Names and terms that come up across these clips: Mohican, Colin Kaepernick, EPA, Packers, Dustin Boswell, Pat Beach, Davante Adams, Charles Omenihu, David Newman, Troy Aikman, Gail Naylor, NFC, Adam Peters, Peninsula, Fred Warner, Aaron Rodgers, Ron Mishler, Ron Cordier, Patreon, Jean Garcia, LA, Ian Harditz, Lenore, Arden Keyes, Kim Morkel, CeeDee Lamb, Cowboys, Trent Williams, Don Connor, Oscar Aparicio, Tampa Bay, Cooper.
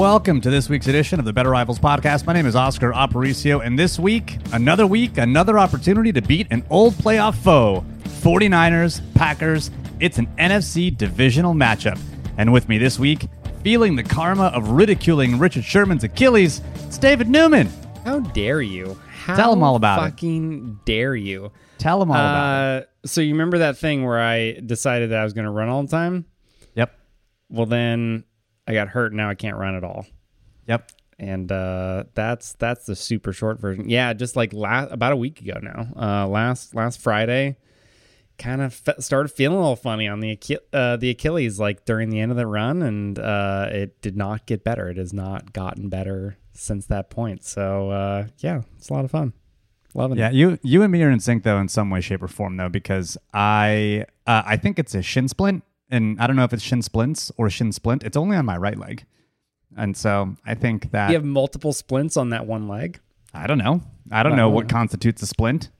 Welcome to this week's edition of the Better Rivals Podcast. My name is Oscar Aparicio, and this week, another opportunity to beat an old playoff foe, 49ers, Packers. It's an NFC divisional matchup. And with me this week, feeling the karma of ridiculing Richard Sherman's Achilles, it's David Newman. How dare you? Tell them all about it. Fucking dare you. Tell them all about it. So you remember that thing where I decided that I was going to run all the time? Yep. Well, then I got hurt and now I can't run at all. Yep. And that's the super short version. Yeah, just like about a week ago now. Last Friday, kind of started feeling a little funny on the Achilles, like during the end of the run, and it did not get better. It has not gotten better since that point. So yeah, it's a lot of fun. Loving it. Yeah, you and me are in sync though in some way, shape, or form though, because I think it's a shin splint, and I don't know if it's shin splints or shin splint. It's only on my right leg, and so I think that you have multiple splints on that one leg. I don't know. I don't know what constitutes a splint.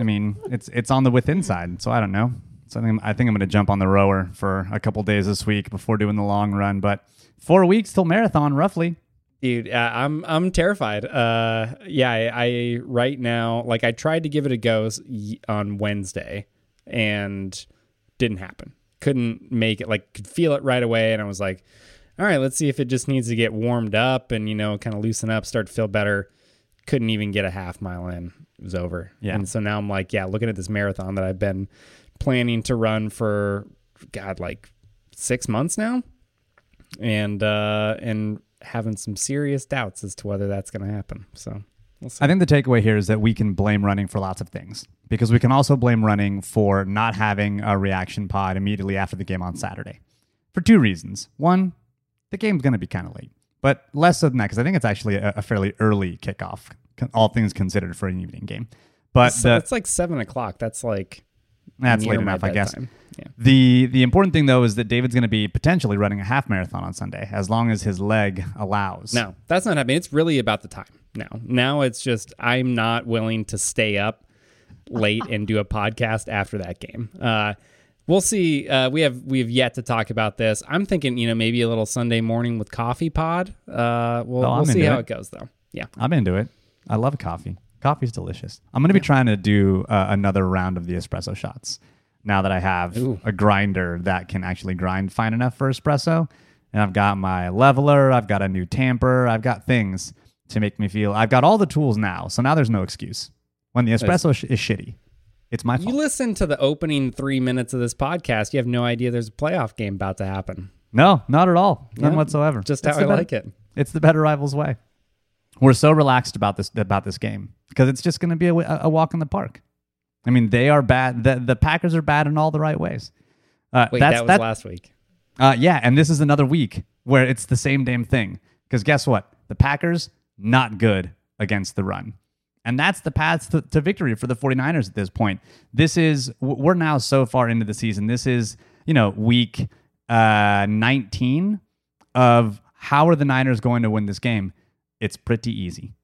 I mean, it's on the within side, so I don't know. So I think I'm going to jump on the rower for a couple days this week before doing the long run. But 4 weeks till marathon, roughly. Dude, I'm terrified. Yeah, I right now, like I tried to give it a go on Wednesday, and didn't happen. Couldn't make it. Like could feel it right away, and I was like, all right, let's see if it just needs to get warmed up and kind of loosen up, start to feel better. Couldn't even get a half mile in. It was over. Yeah. And so now I'm like, yeah, looking at this marathon that I've been planning to run for, God, like 6 months now, and having some serious doubts as to whether that's going to happen. So we'll see. I think the takeaway here is that we can blame running for lots of things, because we can also blame running for not having a reaction pod immediately after the game on Saturday for two reasons. One, the game's going to be kind of late. But less so than that, because I think it's actually a fairly early kickoff, all things considered, for an evening game. But so it's like 7 o'clock. That's late enough, I guess. Yeah. The important thing though is that David's going to be potentially running a half marathon on Sunday, as long as his leg allows. No, that's not happening. It's really about the time now. Now it's just I'm not willing to stay up late and do a podcast after that game. We'll see. We have yet to talk about this. I'm thinking, maybe a little Sunday morning with coffee pod. We'll see how it goes, though. Yeah, I'm into it. I love coffee. Coffee's delicious. I'm going to be trying to do another round of the espresso shots now that I have a grinder that can actually grind fine enough for espresso. And I've got my leveler. I've got a new tamper. I've got things to make me feel. I've got all the tools now. So now there's no excuse. When the espresso is shitty, it's my fault. You listen to the opening 3 minutes of this podcast, you have no idea there's a playoff game about to happen. No, not at all. None whatsoever. Just how I like it. It's the Better Rivals way. We're so relaxed about this game because it's just going to be a walk in the park. I mean, they are bad. The Packers are bad in all the right ways. Wait, that was last week. Yeah, and this is another week where it's the same damn thing. Because guess what? The Packers, not good against the run. And that's the path to victory for the 49ers at this point. We're now so far into the season. This is, week 19 of how are the Niners going to win this game? It's pretty easy.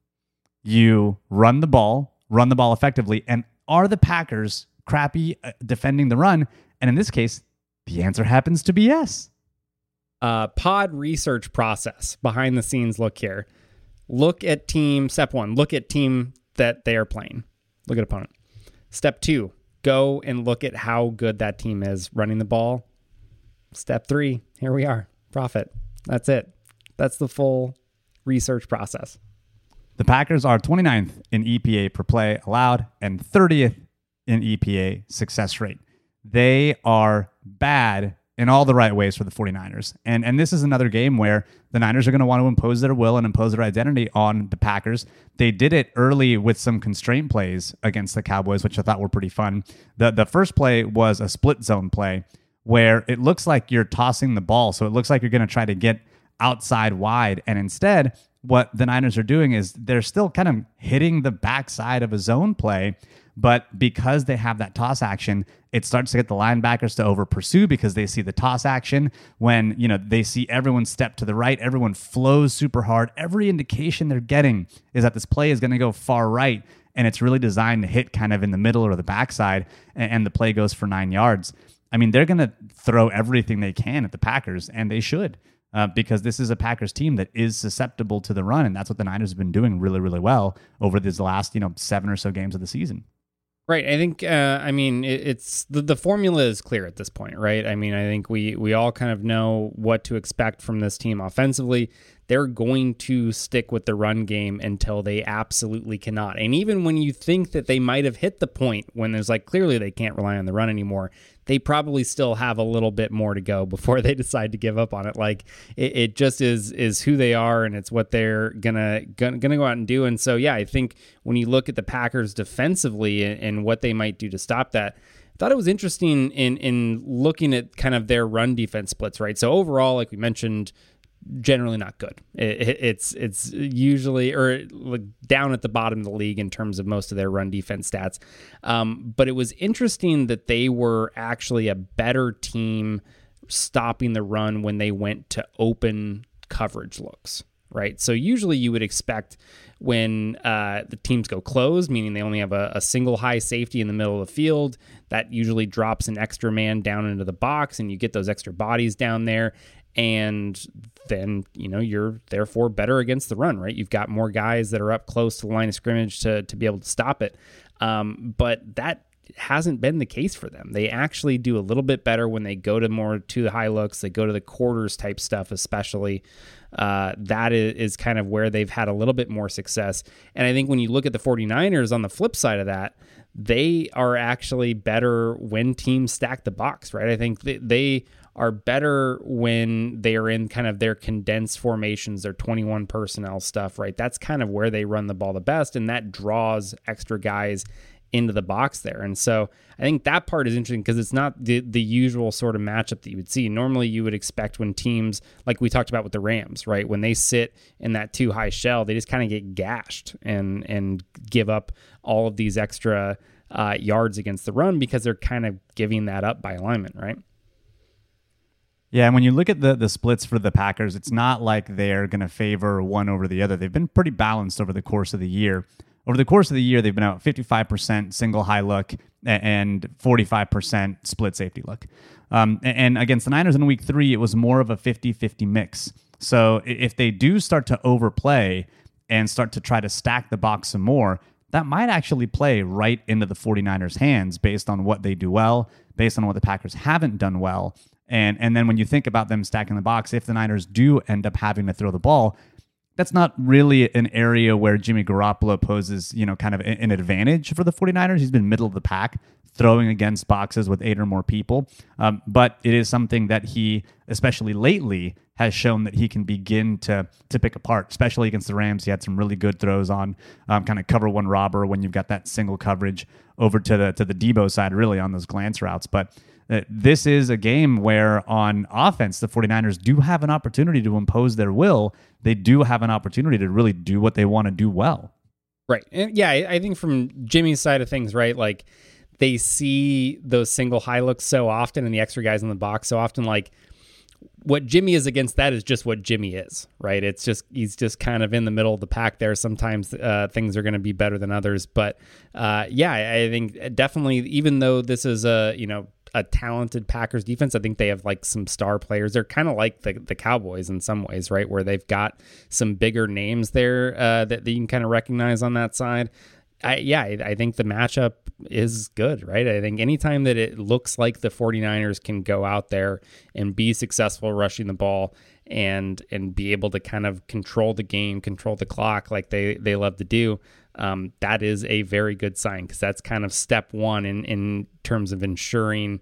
You run the ball effectively. And are the Packers crappy defending the run? And in this case, the answer happens to be yes. Pod research process. Behind the scenes look here. Look at team. Step one, look at team that they are playing. Look at opponent. Step two, go and look at how good that team is running the ball. Step three, here we are. Profit. That's it. That's the full research process. The Packers are 29th in EPA per play allowed and 30th in EPA success rate. They are bad in all the right ways for the 49ers. And this is another game where the Niners are going to want to impose their will and impose their identity on the Packers. They did it early with some constraint plays against the Cowboys, which I thought were pretty fun. The first play was a split zone play where it looks like you're tossing the ball. So it looks like you're going to try to get outside wide. And instead, what the Niners are doing is they're still kind of hitting the backside of a zone play. But because they have that toss action, it starts to get the linebackers to over pursue because they see the toss action. When, they see everyone step to the right, everyone flows super hard. Every indication they're getting is that this play is going to go far right. And it's really designed to hit kind of in the middle or the backside. And the play goes for 9 yards. I mean, they're going to throw everything they can at the Packers, and they should. because this is a Packers team that is susceptible to the run, and that's what the Niners have been doing really, really well over these last, 7 or so games of the season. Right. I think, it's the formula is clear at this point, right? I mean, I think we all kind of know what to expect from this team offensively. They're going to stick with the run game until they absolutely cannot. And even when you think that they might have hit the point when there's clearly they can't rely on the run anymore, they probably still have a little bit more to go before they decide to give up on it. It just is who they are, and it's what they're gonna go out and do. And so, yeah, I think when you look at the Packers defensively and what they might do to stop that, I thought it was interesting in looking at kind of their run defense splits, right? So overall, like we mentioned, generally not good. It's usually down at the bottom of the league in terms of most of their run defense stats. But it was interesting that they were actually a better team stopping the run when they went to open coverage looks, right? So usually you would expect when the teams go closed, meaning they only have a single high safety in the middle of the field, that usually drops an extra man down into the box and you get those extra bodies down there. And then, you're therefore better against the run, right? You've got more guys that are up close to the line of scrimmage to be able to stop it. But that hasn't been the case for them. They actually do a little bit better when they go to the high looks, they go to the quarters type stuff, especially. That is kind of where they've had a little bit more success. And I think when you look at the 49ers on the flip side of that, they are actually better when teams stack the box, right? I think they are better when they are in kind of their condensed formations, their 21 personnel stuff, right? That's kind of where they run the ball the best, and that draws extra guys into the box there. And so I think that part is interesting because it's not the usual sort of matchup that you would see. Normally you would expect when teams, like we talked about with the Rams, right? When they sit in that too high shell, they just kind of get gashed and give up all of these extra yards against the run because they're kind of giving that up by alignment, right? Yeah, and when you look at the splits for the Packers, it's not like they're going to favor one over the other. They've been pretty balanced over the course of the year. Over the course of the year, they've been out 55% single high look and 45% split safety look. And against the Niners in Week 3, it was more of a 50-50 mix. So if they do start to overplay and start to try to stack the box some more, that might actually play right into the 49ers' hands based on what they do well, based on what the Packers haven't done well. And then when you think about them stacking the box, if the Niners do end up having to throw the ball, that's not really an area where Jimmy Garoppolo poses, kind of an advantage for the 49ers. He's been middle of the pack, throwing against boxes with 8 or more people. But it is something that he, especially lately, has shown that he can begin to pick apart, especially against the Rams. He had some really good throws on kind of cover one robber when you've got that single coverage over to the Debo side, really, on those glance routes. But this is a game where on offense, the 49ers do have an opportunity to impose their will. They do have an opportunity to really do what they want to do well. Right. And yeah, I think from Jimmy's side of things, right, they see those single high looks so often and the extra guys in the box so often, what Jimmy is against that is just what Jimmy is, right? It's just, he's just kind of in the middle of the pack there. Sometimes things are going to be better than others, but yeah, I think definitely, even though this is a talented Packers defense, I think they have some star players. They're kind of like the Cowboys in some ways, right? Where they've got some bigger names there that you can kind of recognize on that side. I think the matchup is good, right? I think anytime that it looks like the 49ers can go out there and be successful rushing the ball and be able to kind of control the game, control the clock like they love to do, that is a very good sign because that's kind of step one in terms of ensuring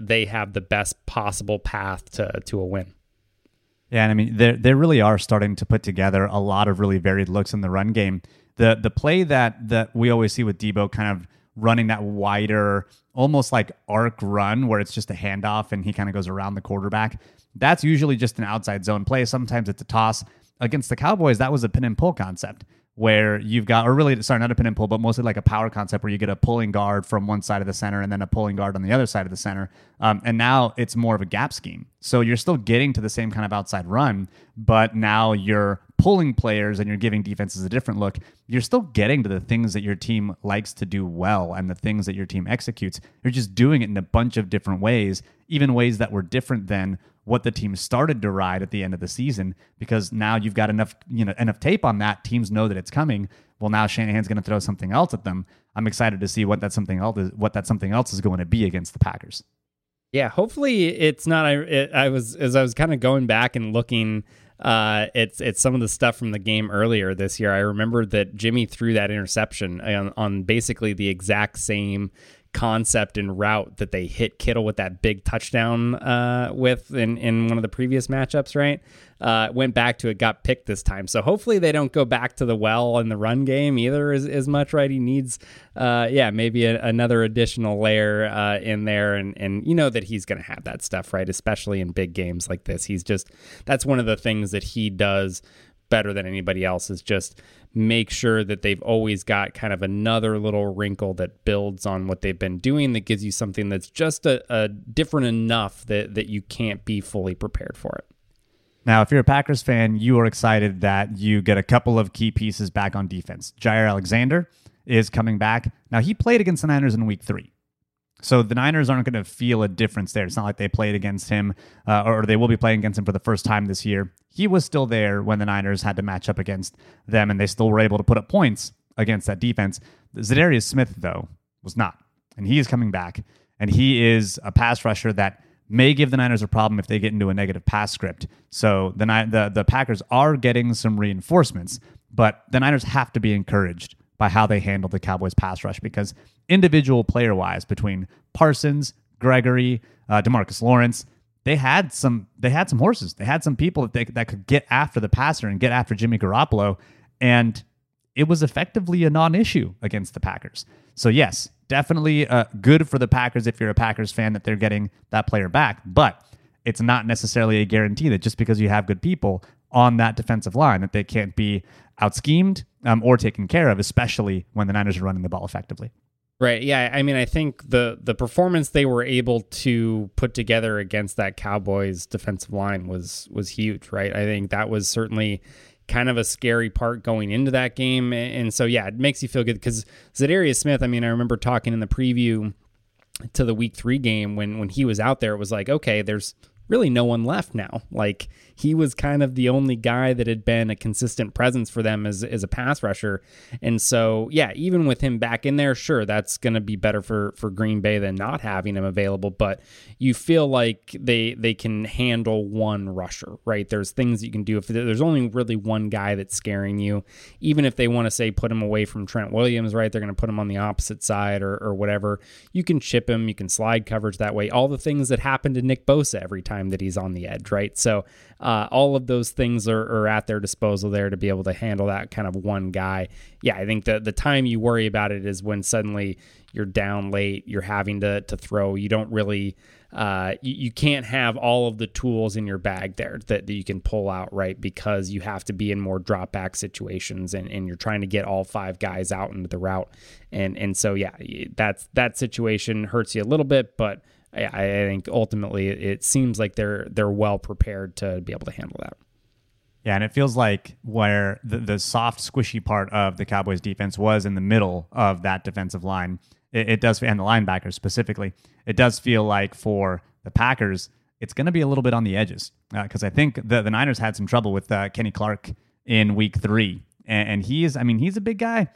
they have the best possible path to a win. Yeah, and I mean, they really are starting to put together a lot of really varied looks in the run game. The play that we always see with Debo kind of running that wider, almost like arc run where it's just a handoff and he kind of goes around the quarterback, that's usually just an outside zone play. Sometimes it's a toss. Against the Cowboys, that was a pin and pull concept where you've got, or really, sorry, not a pin and pull, but mostly like a power concept where you get a pulling guard from one side of the center and then a pulling guard on the other side of the center. And now it's more of a gap scheme. So you're still getting to the same kind of outside run, but now you're pulling players and you're giving defenses a different look. You're still getting to the things that your team likes to do well and the things that your team executes. You're just doing it in a bunch of different ways, even ways that were different than what the team started to ride at the end of the season, because now you've got enough tape on that. Teams know that it's coming. Well, now Shanahan's going to throw something else at them. I'm excited to see what that something else is going to be against the Packers. Yeah, hopefully it's not. I was kind of going back and looking. It's some of the stuff from the game earlier this year. I remember that Jimmy threw that interception on basically the exact same concept and route that they hit Kittle with that big touchdown with in one of the previous matchups, right? Went back to it, got picked this time. So hopefully they don't go back to the well in the run game either as much, right? He needs, maybe another additional layer in there. And you know that he's going to have that stuff, right? Especially in big games like this. He's just, that's one of the things that he does better than anybody else, is just make sure that they've always got kind of another little wrinkle that builds on what they've been doing, that gives you something that's just a different enough that you can't be fully prepared for it. Now, if you're a Packers fan, you are excited that you get a couple of key pieces back on defense. Jair Alexander is coming back. Now, he played against the Niners in week 3. So the Niners aren't going to feel a difference there. It's not like they played against him or they will be playing against him for the first time this year. He was still there when the Niners had to match up against them, and they still were able to put up points against that defense. Zadarius Smith, though, was not, and he is coming back, and he is a pass rusher that may give the Niners a problem if they get into a negative pass script. So the Packers are getting some reinforcements, but the Niners have to be encouraged by how they handled the Cowboys pass rush, because individual player-wise, between Parsons, Gregory, DeMarcus Lawrence, they had some horses. They had some people that could get after the passer and get after Jimmy Garoppolo, and it was effectively a non-issue against the Packers. So yes, definitely good for the Packers if you're a Packers fan that they're getting that player back, but it's not necessarily a guarantee that just because you have good people on that defensive line that they can't be out-schemed or taken care of, especially when the Niners are running the ball effectively. Right. Yeah. I mean, I think the performance they were able to put together against that Cowboys defensive line was huge, right? I think that was certainly kind of a scary part going into that game. And so, yeah, it makes you feel good, because Zadarius Smith, I mean, I remember talking in the preview to the week 3 game when he was out there, it was like, okay, there's really no one left now. Like, he was kind of the only guy that had been a consistent presence for them as a pass rusher. And so, yeah, even with him back in there, sure, that's going to be better for Green Bay than not having him available, but you feel like they can handle one rusher, right? There's things you can do. If there's only really one guy that's scaring you, even if they want to say put him away from Trent Williams, right? They're going to put him on the opposite side or whatever. You can chip him, you can slide coverage that way. All the things that happen to Nick Bosa every time that he's on the edge, right? So, all of those things are at their disposal there to be able to handle that kind of one guy. Yeah, I think the time you worry about it is when suddenly you're down late, you're having to throw. You don't really, you can't have all of the tools in your bag there that you can pull out, right? Because you have to be in more drop back situations and you're trying to get all 5 guys out into the route. And so, yeah, that situation hurts you a little bit, but I think ultimately it seems like they're well prepared to be able to handle that. Yeah, and it feels like where the soft, squishy part of the Cowboys defense was in the middle of that defensive line. It does, and the linebackers specifically, it does feel like for the Packers, it's going to be a little bit on the edges, because I think the Niners had some trouble with Kenny Clark in week 3, and he's a big guy.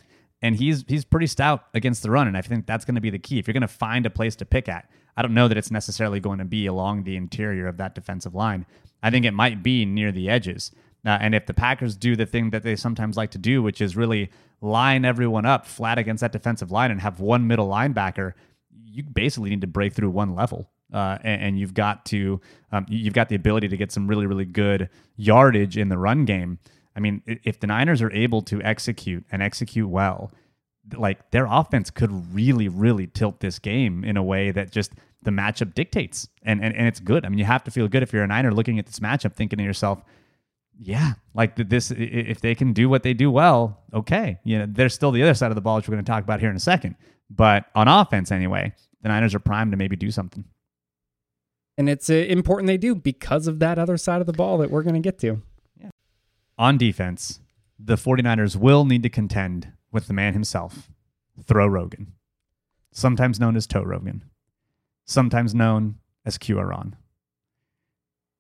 And he's pretty stout against the run, and I think that's going to be the key. If you're going to find a place to pick at, I don't know that it's necessarily going to be along the interior of that defensive line. I think it might be near the edges. And if the Packers do the thing that they sometimes like to do, which is really line everyone up flat against that defensive line and have one middle linebacker, you basically need to break through one level. And you've got to you've got the ability to get some really, really good yardage in the run game. I mean, if the Niners are able to execute well, like, their offense could really, really tilt this game in a way that just the matchup dictates. And it's good. I mean, you have to feel good if you're a Niner looking at this matchup, thinking to yourself, yeah, like this, if they can do what they do well, okay. You know, there's still the other side of the ball, which we're going to talk about here in a second. But on offense anyway, the Niners are primed to maybe do something. And it's important they do, because of that other side of the ball that we're going to get to. On defense, the 49ers will need to contend with the man himself, Throw Rogan, sometimes known as Toe Rogan, sometimes known as QRon.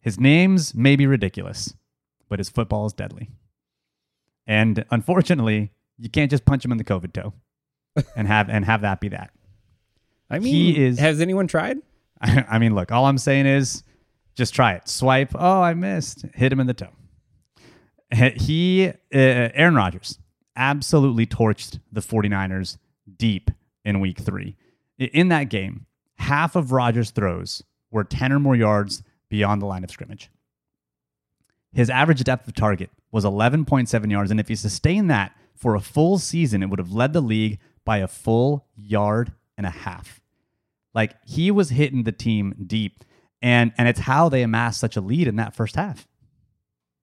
His names may be ridiculous, but his football is deadly. And unfortunately, you can't just punch him in the COVID toe and have that be that. I mean, has anyone tried? I mean, look, all I'm saying is just try it. Swipe. Oh, I missed. Hit him in the toe. Aaron Rodgers absolutely torched the 49ers deep in week 3. In that game, half of Rodgers' throws were 10 or more yards beyond the line of scrimmage. His average depth of target was 11.7 yards, and if he sustained that for a full season, it would have led the league by a full yard and a half. Like, he was hitting the team deep, and it's how they amassed such a lead in that first half.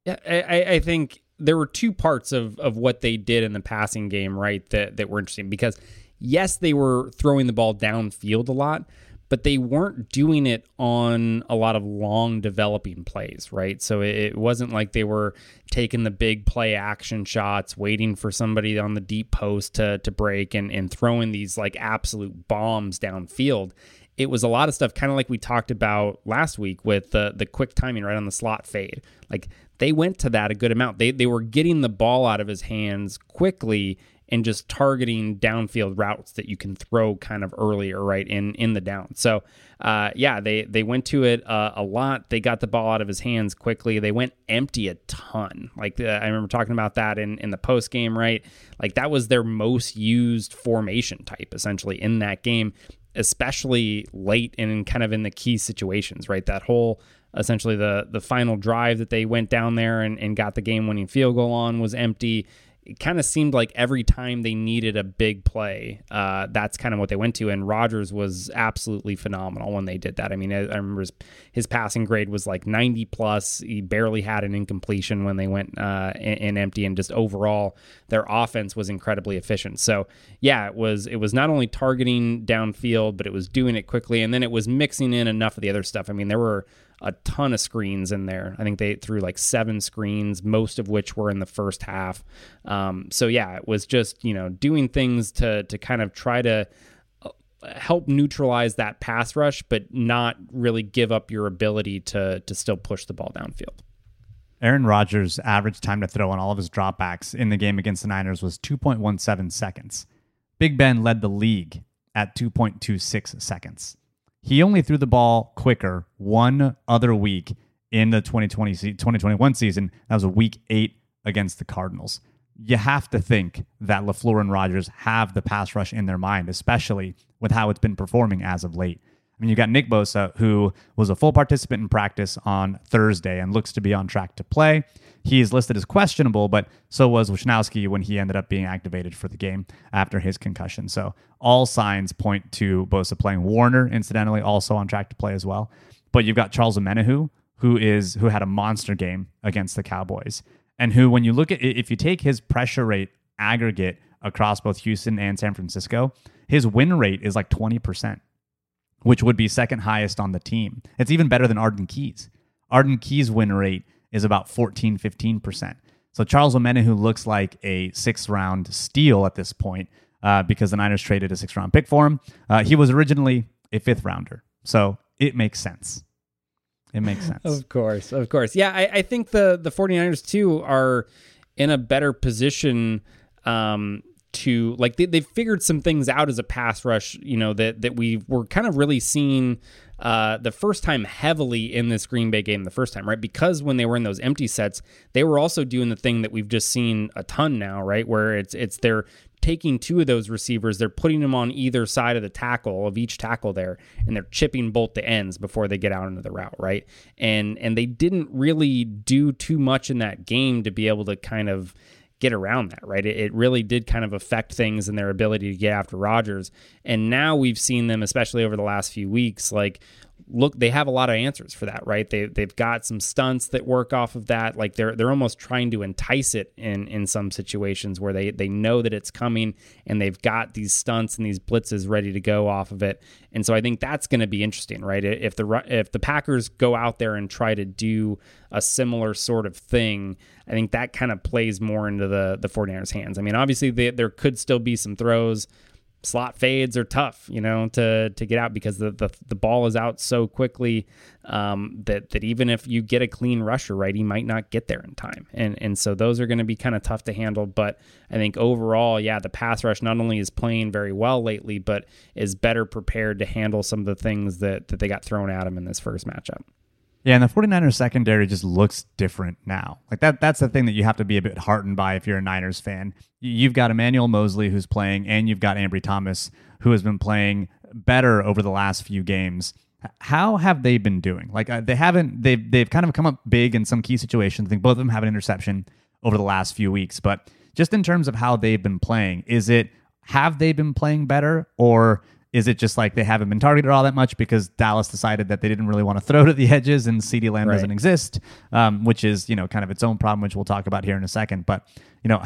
Yeah, I think there were two parts of what they did in the passing game, right, that were interesting, because yes, they were throwing the ball downfield a lot, but they weren't doing it on a lot of long developing plays, right? So it wasn't like they were taking the big play action shots, waiting for somebody on the deep post to break and throwing these like absolute bombs downfield. It was a lot of stuff, kind of like we talked about last week with the quick timing right on the slot fade. Like, they went to that a good amount. They were getting the ball out of his hands quickly and just targeting downfield routes that you can throw kind of earlier, right, in the down. So, they went to it a lot. They got the ball out of his hands quickly. They went empty a ton. Like, I remember talking about that in the post game, right? Like, that was their most used formation type, essentially, in that game, especially late and kind of in the key situations, right? That whole, essentially, the final drive that they went down there and got the game-winning field goal on was empty. It kind of seemed like every time they needed a big play, that's kind of what they went to. And Rodgers was absolutely phenomenal when they did that. I mean, I remember his passing grade was like 90 plus. He barely had an incompletion when they went in empty, and just overall their offense was incredibly efficient. So yeah, it was not only targeting downfield, but it was doing it quickly. And then it was mixing in enough of the other stuff. I mean, there were a ton of screens in there. I think they threw like 7 screens, most of which were in the first half. So yeah, it was just, doing things to kind of try to help neutralize that pass rush, but not really give up your ability to still push the ball downfield. Aaron Rodgers' average time to throw on all of his dropbacks in the game against the Niners was 2.17 seconds. Big Ben led the league at 2.26 seconds. He only threw the ball quicker one other week in the 2021 season. That was a week 8 against the Cardinals. You have to think that LaFleur and Rodgers have the pass rush in their mind, especially with how it's been performing as of late. I mean, you got Nick Bosa, who was a full participant in practice on Thursday and looks to be on track to play. He is listed as questionable, but so was Wisnowski when he ended up being activated for the game after his concussion. So all signs point to Bosa playing. Warner, incidentally, also on track to play as well. But you've got Charles Omenihu, who had a monster game against the Cowboys, and who, when you look at it, if you take his pressure rate aggregate across both Houston and San Francisco, his win rate is like 20%, which would be second highest on the team. It's even better than Arden Keyes. Arden Keyes' win rate is about 14, 15%. So Charles Omenihu looks like a 6th-round steal at this point because the Niners traded a 6th-round pick for him. He was originally a 5th-rounder, so it makes sense. It makes sense. Of course. Yeah, I think the 49ers, too, are in a better position to, like, they've figured some things out as a pass rush, that we were kind of really seeing the first time heavily in this Green Bay game the first time, right? Because when they were in those empty sets, they were also doing the thing that we've just seen a ton now, right? Where it's they're taking two of those receivers, they're putting them on either side of the tackle, of each tackle there, and they're chipping both the ends before they get out into the route, right? And they didn't really do too much in that game to be able to kind of get around that, right? It really did kind of affect things and their ability to get after Rodgers. And now we've seen them, especially over the last few weeks, like, look, they have a lot of answers for that, right? They've got some stunts that work off of that. Like, they're almost trying to entice it in some situations where they know that it's coming, and they've got these stunts and these blitzes ready to go off of it. And so I think that's going to be interesting, right? If the Packers go out there and try to do a similar sort of thing, I think that kind of plays more into the 49ers' hands. I mean, obviously there could still be some throws slot fades are tough, you know, to get out because the ball is out so quickly that even if you get a clean rusher, right, he might not get there in time. And so those are going to be kind of tough to handle. But I think overall, yeah, the pass rush not only is playing very well lately, but is better prepared to handle some of the things that they got thrown at him in this first matchup. Yeah, and the 49ers secondary just looks different now. Like that's the thing that you have to be a bit heartened by if you're a Niners fan. You've got Emmanuel Moseley who's playing, and you've got Ambry Thomas who has been playing better over the last few games. How have they been doing? Like they've kind of come up big in some key situations. I think both of them have an interception over the last few weeks, but just in terms of how they've been playing, have they been playing better, or is it just like they haven't been targeted all that much because Dallas decided that they didn't really want to throw to the edges and CeeDee Lamb doesn't exist, which is, you know, kind of its own problem, which we'll talk about here in a second. But, you know,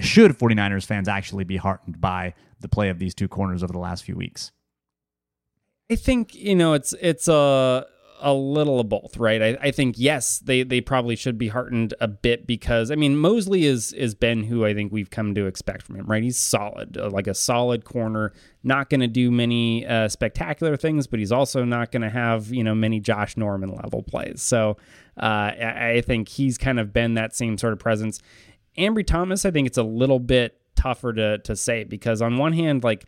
should 49ers fans actually be heartened by the play of these two corners over the last few weeks? I think, you know, it's a little of both, right? I think, yes, they probably should be heartened a bit because, I mean, Moseley is Ben, who I think we've come to expect from him, right? He's solid, like a solid corner, not going to do many spectacular things, but he's also not going to have, you know, many Josh Norman level plays. So I think he's kind of been that same sort of presence. Ambry Thomas, I think it's a little bit tougher to say because on one hand, like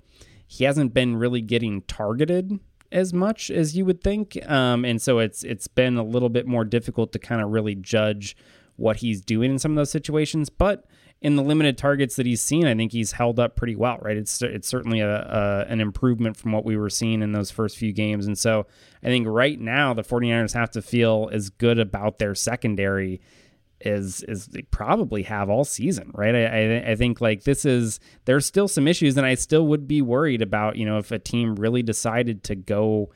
he hasn't been really getting targeted as much as you would think. And so it's been a little bit more difficult to kind of really judge what he's doing in some of those situations. But in the limited targets that he's seen, I think he's held up pretty well, right? It's certainly an improvement from what we were seeing in those first few games. And so I think right now the 49ers have to feel as good about their secondary as they probably have all season, right? I think like there's still some issues, and I still would be worried about, you know, if a team really decided to go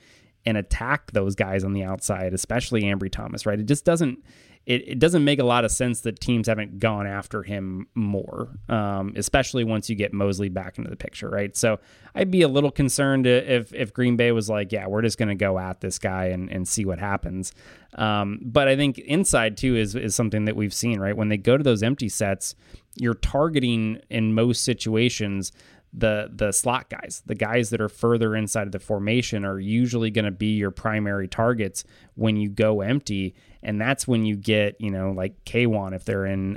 and attack those guys on the outside, especially Ambry Thomas, right? It just doesn't make a lot of sense that teams haven't gone after him more, especially once you get Moseley back into the picture, right? So I'd be a little concerned if Green Bay was like, yeah, we're just going to go at this guy and see what happens. But I think inside, too, is something that we've seen, right? When they go to those empty sets, you're targeting, in most situations, the slot guys. The guys that are further inside of the formation are usually going to be your primary targets when you go empty, and that's when you get, you know, like Kwon, if they're in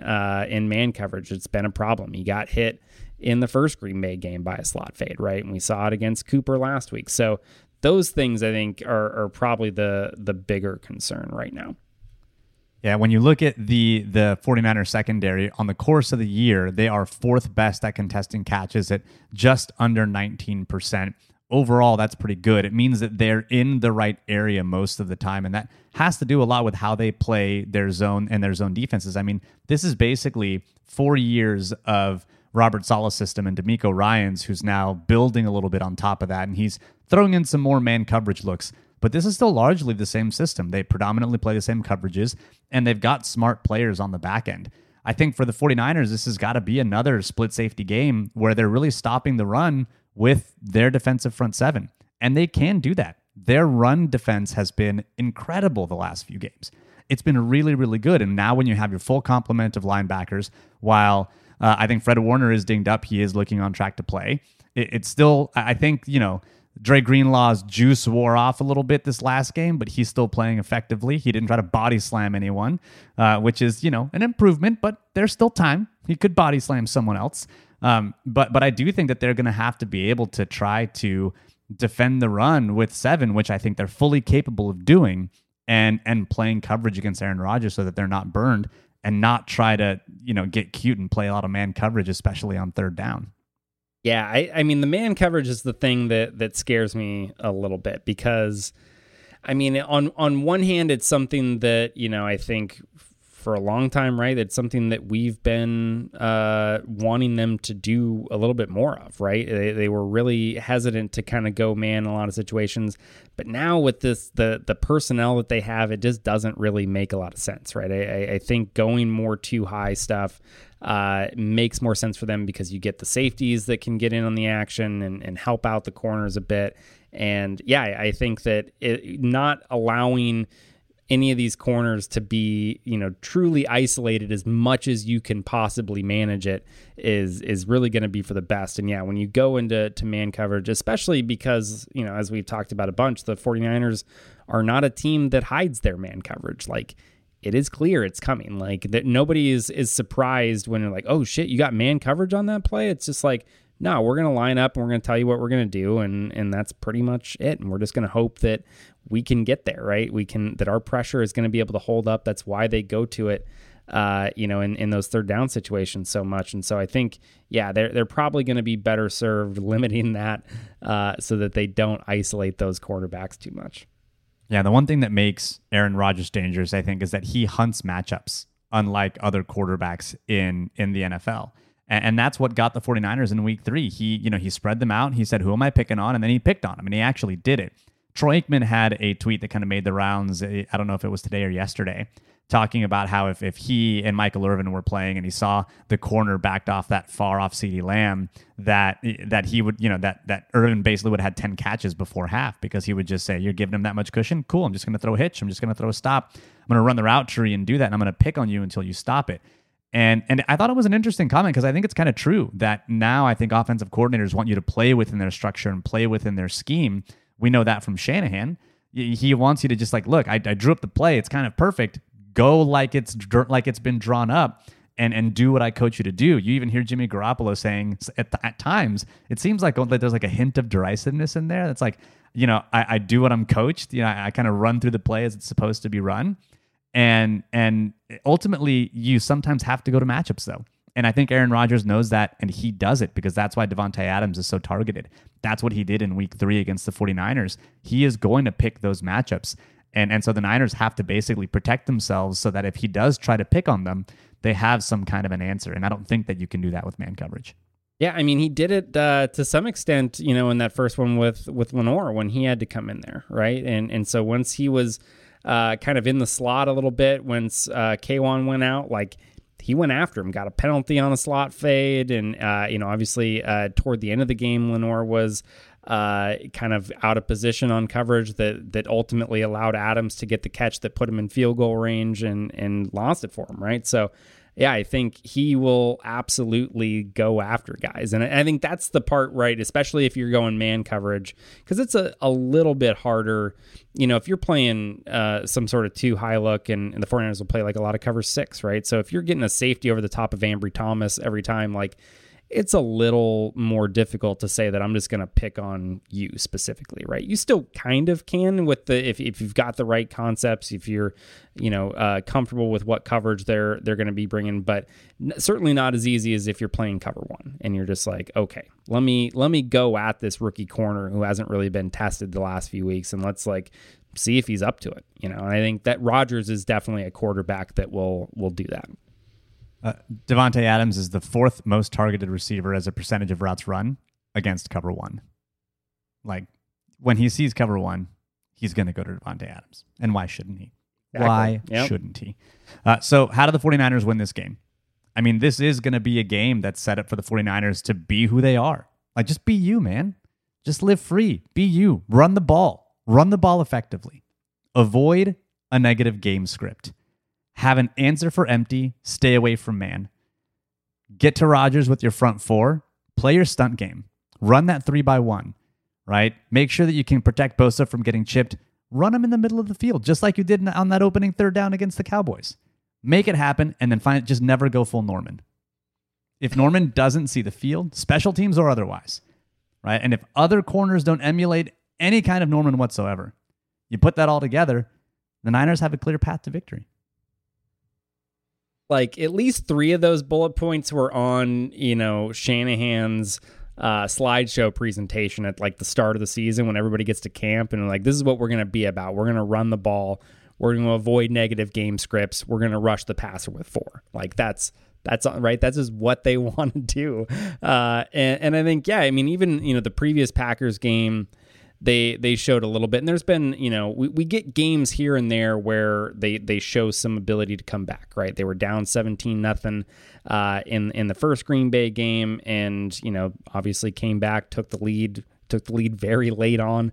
man coverage, it's been a problem. He got hit in the first Green Bay game by a slot fade, right? And we saw it against Cooper last week. So those things, I think, are probably the bigger concern right now. Yeah, when you look at the 49ers secondary, on the course of the year, they are fourth best at contesting catches at just under 19%. Overall, that's pretty good. It means that they're in the right area most of the time, and that has to do a lot with how they play their zone and their zone defenses. I mean, this is basically 4 years of Robert Saleh's system and D'Amico Ryans, who's now building a little bit on top of that, and he's throwing in some more man coverage looks. But this is still largely the same system. They predominantly play the same coverages, and they've got smart players on the back end. I think for the 49ers, this has got to be another split safety game where they're really stopping the run with their defensive front seven. And they can do that. Their run defense has been incredible the last few games. It's been really, really good. And now when you have your full complement of linebackers, while I think Fred Warner is dinged up, he is looking on track to play. It's still, I think, you know, Dre Greenlaw's juice wore off a little bit this last game, but he's still playing effectively. He didn't try to body slam anyone, which is, you know, an improvement, but there's still time. He could body slam someone else. But I do think that they're going to have to be able to try to defend the run with seven, which I think they're fully capable of doing, and playing coverage against Aaron Rodgers so that they're not burned, and not try to, you know, get cute and play a lot of man coverage, especially on third down. Yeah, I mean, the man coverage is the thing that scares me a little bit because, I mean, on one hand, it's something that, you know, I think for a long time, right, it's something that we've been wanting them to do a little bit more of, right? They were really hesitant to kind of go man in a lot of situations, but now with this the personnel that they have, it just doesn't really make a lot of sense, right? I think going more too high stuff makes more sense for them because you get the safeties that can get in on the action and help out the corners a bit. And yeah, I think that not allowing any of these corners to be, you know, truly isolated as much as you can possibly manage it is really going to be for the best. And yeah, when you go into man coverage, especially because, you know, as we've talked about a bunch, the 49ers are not a team that hides their man coverage. Like, it is clear it's coming. Like, that nobody is surprised when they're like, oh shit, you got man coverage on that play. It's just like, no, we're going to line up and we're going to tell you what we're going to do. And that's pretty much it. And we're just going to hope that we can get there, right? That our pressure is going to be able to hold up. That's why they go to it, you know, in those third down situations so much. And so I think, yeah, they're probably going to be better served limiting that so that they don't isolate those quarterbacks too much. Yeah, the one thing that makes Aaron Rodgers dangerous, I think, is that he hunts matchups, unlike other quarterbacks in the NFL. And that's what got the 49ers in week three. He spread them out. He said, who am I picking on? And then he picked on him, and he actually did it. Troy Aikman had a tweet that kind of made the rounds. I don't know if it was today or yesterday, talking about how if he and Michael Irvin were playing and he saw the corner backed off that far off CeeDee Lamb, that he would, you know, that Irvin basically would have had 10 catches before half, because he would just say, you're giving him that much cushion? Cool, I'm just going to throw a hitch. I'm just going to throw a stop. I'm going to run the route tree and do that, and I'm going to pick on you until you stop it. And I thought it was an interesting comment, because I think it's kind of true that now I think offensive coordinators want you to play within their structure and play within their scheme. We know that from Shanahan. He wants you to just like, look, I drew up the play. It's kind of perfect. Go like it's been drawn up and do what I coach you to do. You even hear Jimmy Garoppolo saying at times, it seems like there's like a hint of derisiveness in there. That's like, you know, I do what I'm coached. You know, I kind of run through the play as it's supposed to be run. And ultimately, you sometimes have to go to matchups, though. And I think Aaron Rodgers knows that, and he does it, because that's why Davante Adams is so targeted. That's what he did in week three against the 49ers. He is going to pick those matchups. And so the Niners have to basically protect themselves so that if he does try to pick on them, they have some kind of an answer. And I don't think that you can do that with man coverage. Yeah, I mean, he did it to some extent, you know, in that first one with Lenore when he had to come in there, right? And so once he was... kind of in the slot a little bit once Kwon went out, like he went after him, got a penalty on a slot fade. And, you know, obviously toward the end of the game, Lenore was kind of out of position on coverage that ultimately allowed Adams to get the catch that put him in field goal range and lost it for him, right? So, yeah, I think he will absolutely go after guys. And I think that's the part, right, especially if you're going man coverage, because it's a little bit harder. You know, if you're playing some sort of two high look, and the 49ers will play like a lot of cover six, right? So if you're getting a safety over the top of Ambry Thomas every time, like, it's a little more difficult to say that I'm just going to pick on you specifically, right? You still kind of can with the if you've got the right concepts, if you're, you know, comfortable with what coverage they're going to be bringing, but certainly not as easy as if you're playing cover one and you're just like, okay, let me go at this rookie corner who hasn't really been tested the last few weeks, and let's like see if he's up to it, you know. And I think that Rodgers is definitely a quarterback that will do that. Davante Adams is the fourth most targeted receiver as a percentage of routes run against cover one. Like, when he sees cover one, he's going to go to Davante Adams. And why shouldn't he? Exactly. Why shouldn't he? So how do the 49ers win this game? I mean, this is going to be a game that's set up for the 49ers to be who they are. Like, just be you, man. Just live free. Be you. Run the ball. Run the ball effectively. Avoid a negative game script. Have an answer for empty. Stay away from man. Get to Rodgers with your front four. Play your stunt game. Run that 3-by-1, right? Make sure that you can protect Bosa from getting chipped. Run him in the middle of the field, just like you did on that opening third down against the Cowboys. Make it happen, and then just never go full Norman. If Norman doesn't see the field, special teams or otherwise, right? And if other corners don't emulate any kind of Norman whatsoever, you put that all together, the Niners have a clear path to victory. Like, at least three of those bullet points were on, you know, Shanahan's slideshow presentation at like the start of the season when everybody gets to camp and like, this is what we're going to be about. We're going to run the ball. We're going to avoid negative game scripts. We're going to rush the passer with four. Like, that's right. That's just what they want to do. And I think, yeah, I mean, even, you know, the previous Packers game, they showed a little bit, and there's been, you know, we get games here and there where they show some ability to come back, right? They were down 17-0 in the first Green Bay game, and, you know, obviously came back, took the lead very late on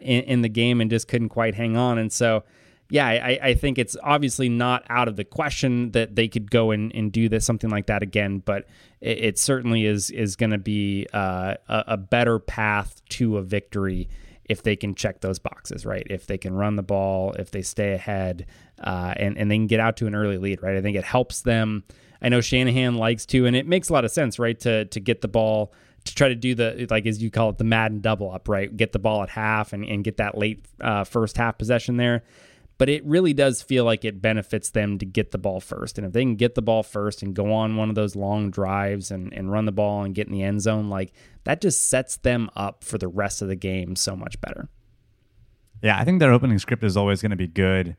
in the game, and just couldn't quite hang on. And so, yeah, I think it's obviously not out of the question that they could go and do this, something like that again, but it certainly is going to be a better path to a victory if they can check those boxes, right? If they can run the ball, if they stay ahead, and they can get out to an early lead, right? I think it helps them. I know Shanahan likes to, and it makes a lot of sense, right, to get the ball, to try to do the, like as you call it, the Madden double up, right? Get the ball at half and get that late first half possession there. But it really does feel like it benefits them to get the ball first. And if they can get the ball first and go on one of those long drives and run the ball and get in the end zone, like that just sets them up for the rest of the game so much better. Yeah, I think their opening script is always going to be good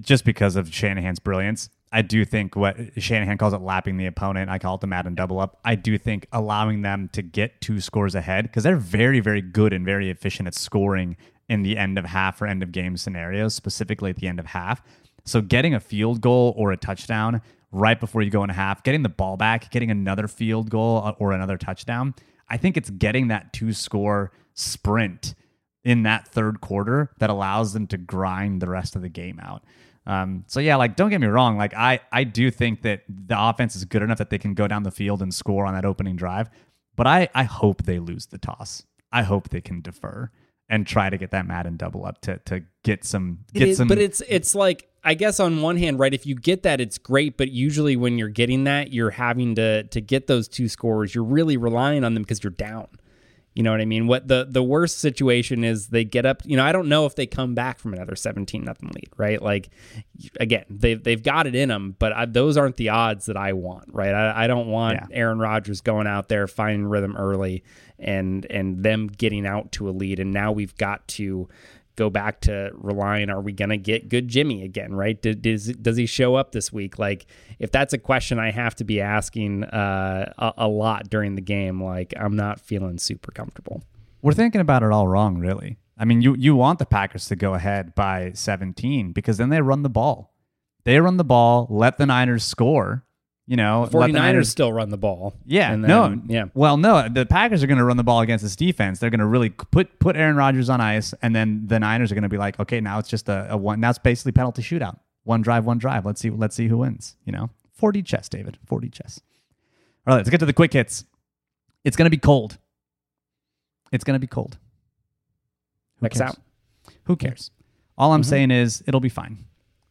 just because of Shanahan's brilliance. I do think what Shanahan calls it lapping the opponent, I call it the Madden double up. I do think allowing them to get two scores ahead, because they're very, very good and very efficient at scoring in the end of half or end of game scenarios, specifically at the end of half. So getting a field goal or a touchdown right before you go in half, getting the ball back, getting another field goal or another touchdown, I think it's getting that two-score sprint in that third quarter that allows them to grind the rest of the game out. So yeah, like don't get me wrong, like I do think that the offense is good enough that they can go down the field and score on that opening drive, but I hope they lose the toss. I hope they can defer and try to get that Madden double up to get some... But it's like, I guess on one hand, right, if you get that, it's great, but usually when you're getting that, you're having to get those two scores. You're really relying on them because you're down. You know what I mean? What the worst situation is they get up, you know, I don't know if they come back from another 17-0 lead, right? Like, again, they've got it in them, but those aren't the odds that I want, right? I don't want Aaron Rodgers going out there, finding rhythm early and them getting out to a lead. And now we've got to go back to relying, are we going to get good Jimmy again, right? Does he show up this week? Like, if that's a question I have to be asking a lot during the game, like, I'm not feeling super comfortable. We're thinking about it all wrong, really. I mean, you want the Packers to go ahead by 17 because then they run the ball. They run the ball, let the Niners score. You know, 49ers still run the ball. Yeah. And then, Well, no, the Packers are going to run the ball against this defense. They're going to really put Aaron Rodgers on ice, and then the Niners are going to be like, okay, now it's just a one. Now it's basically penalty shootout. One drive. Let's see who wins. You know, 40 chess, David. 40 chess. All right, let's get to the quick hits. It's going to be cold. Who cares? All I'm saying is it'll be fine.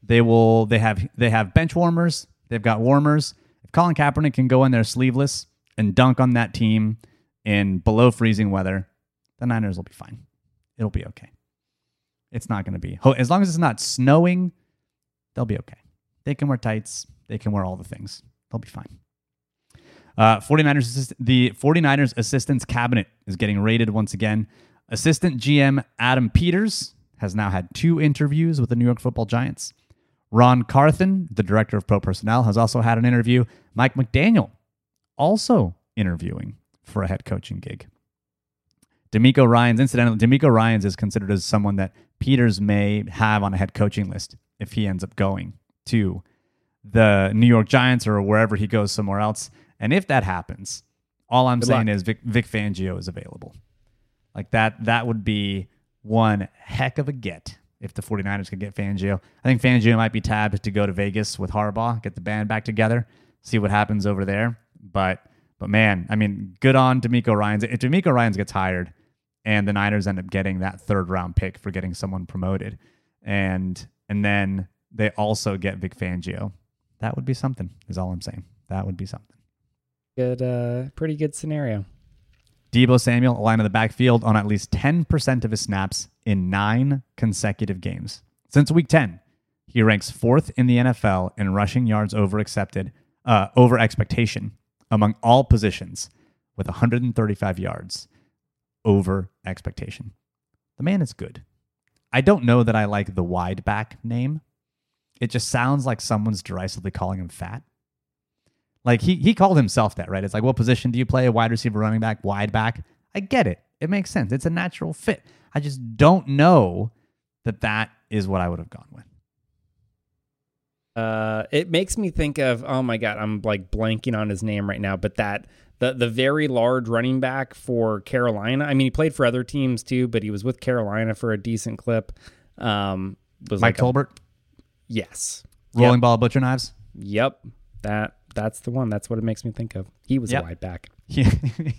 They have bench warmers. They've got warmers. If Colin Kaepernick can go in there sleeveless and dunk on that team in below freezing weather, the Niners will be fine. It'll be okay. It's not going to be... As long as it's not snowing, they'll be okay. They can wear tights. They can wear all the things. They'll be fine. The 49ers assistant's cabinet is getting raided once again. Assistant GM Adam Peters has now had 2 interviews with the New York Football Giants. Ron Carthen, the director of pro personnel, has also had an interview. Mike McDaniel, also interviewing for a head coaching gig. D'Amico Ryans, incidentally, D'Amico Ryans is considered as someone that Peters may have on a head coaching list if he ends up going to the New York Giants or wherever he goes somewhere else. And if that happens, all I'm saying is Vic Fangio is available. Like that would be one heck of a get. If the 49ers could get Fangio, I think Fangio might be tabbed to go to Vegas with Harbaugh, get the band back together, see what happens over there. But man, I mean, good on D'Amico Ryans. If D'Amico Ryans gets hired and the Niners end up getting that 3rd round pick for getting someone promoted, and then they also get Vic Fangio, that would be something, is all I'm saying. That would be something. Good, pretty good scenario. Debo Samuel, a line in the backfield on at least 10% of his snaps in 9 consecutive games. Since week 10, he ranks 4th in the NFL in rushing yards over expectation among all positions with 135 yards over expectation. The man is good. I don't know that I like the wide back name. It just sounds like someone's derisively calling him fat. Like he called himself that, right? It's like, what position do you play? Wide receiver, running back, wide back. I get it. It makes sense. It's a natural fit. I just don't know that is what I would have gone with. It makes me think of, oh my God, I'm like blanking on his name right now, but that the very large running back for Carolina. I mean, he played for other teams too, but he was with Carolina for a decent clip. Was Mike Tolbert? Yes. Rolling ball, butcher knives? Yep. That's the one. That's what it makes me think of. He was a wide back. Yeah,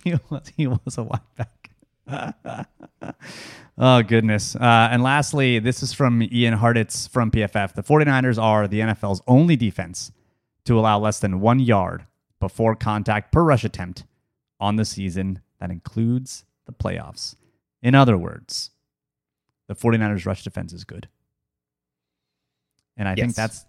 he was a wide back. Oh, goodness. And lastly, this is from Ian Harditz from PFF. The 49ers are the NFL's only defense to allow less than 1 yard before contact per rush attempt on the season. That includes the playoffs. In other words, the 49ers rush defense is good. And I think that's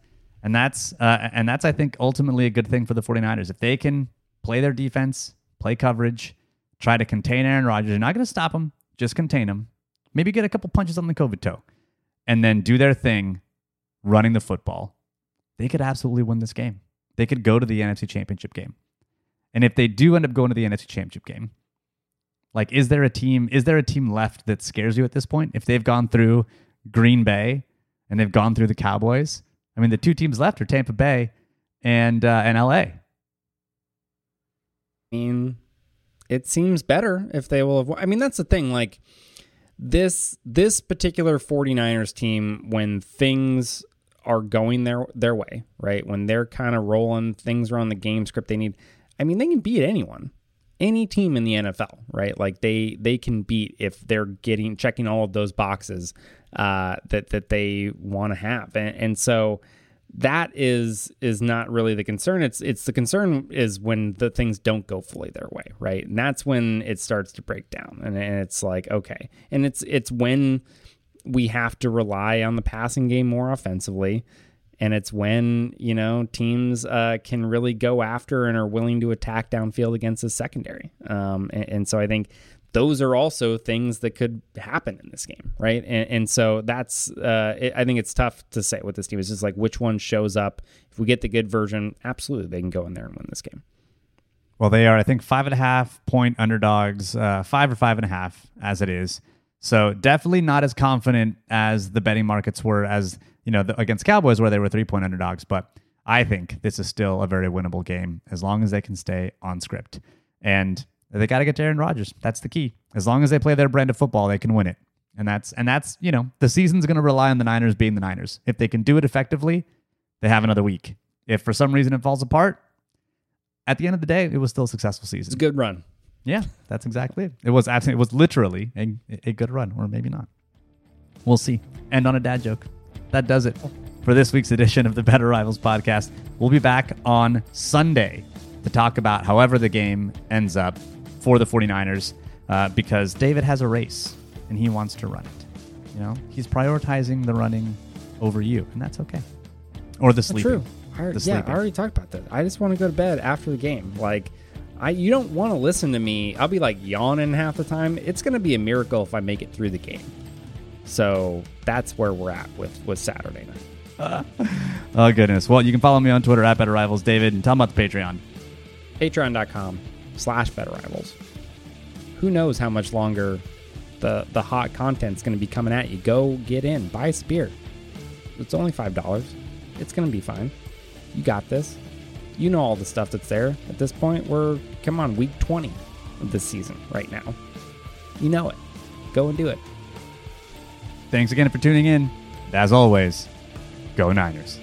I think ultimately a good thing for the 49ers. If they can play their defense, play coverage, try to contain Aaron Rodgers, you're not going to stop him, just contain him. Maybe get a couple punches on the COVID toe and then do their thing running the football. They could absolutely win this game. They could go to the NFC Championship game. And if they do end up going to the NFC Championship game, like, is there a team left that scares you at this point? If they've gone through Green Bay and they've gone through the Cowboys, I mean, the two teams left are Tampa Bay and LA. I mean, it seems better if they will have... I mean, that's the thing. Like, this particular 49ers team, when things are going their way, right? When they're kind of rolling, things are on the game script they need... I mean, they can beat anyone, any team in the NFL, right? Like they can beat if they're checking all of those boxes that they want to have, and so that is not really the concern. It's the concern is when the things don't go fully their way, right? And that's when it starts to break down, and it's like, okay, and it's when we have to rely on the passing game more offensively. And it's when, you know, teams can really go after and are willing to attack downfield against the secondary. And so I think those are also things that could happen in this game, right? And so that's, I think it's tough to say with this team. It's just like which one shows up. If we get the good version, absolutely, they can go in there and win this game. Well, they are, I think, 5.5 point underdogs, 5 or 5.5 as it is. So definitely not as confident as the betting markets were as, you know, against Cowboys where they were 3-point underdogs. But I think this is still a very winnable game as long as they can stay on script. And they got to get to Aaron Rodgers. That's the key. As long as they play their brand of football, they can win it. And that's you know, the season's going to rely on the Niners being the Niners. If they can do it effectively, they have another week. If for some reason it falls apart, at the end of the day, it was still a successful season. It's a good run. Yeah, that's exactly it. It was literally a good run, or maybe not. We'll see. End on a dad joke. That does it for this week's edition of the Better Rivals podcast. We'll be back on Sunday to talk about however the game ends up for the 49ers, because David has a race and he wants to run it. You know, he's prioritizing the running over you, and that's okay. Or the sleeping. That's true. I already talked about that. I just want to go to bed after the game. Like, you don't want to listen to me. I'll be like yawning half the time. It's going to be a miracle if I make it through the game. So that's where we're at with Saturday night. Oh, goodness. Well, you can follow me on Twitter at Better Rivals David, and tell them about the Patreon. Patreon.com/Better Rivals. Who knows how much longer the hot content's going to be coming at you. Go get in. Buy a spear. It's only $5. It's going to be fine. You got this. You know all the stuff that's there. At this point, we're, come on, week 20 of this season right now. You know it. Go and do it. Thanks again for tuning in. As always, go Niners.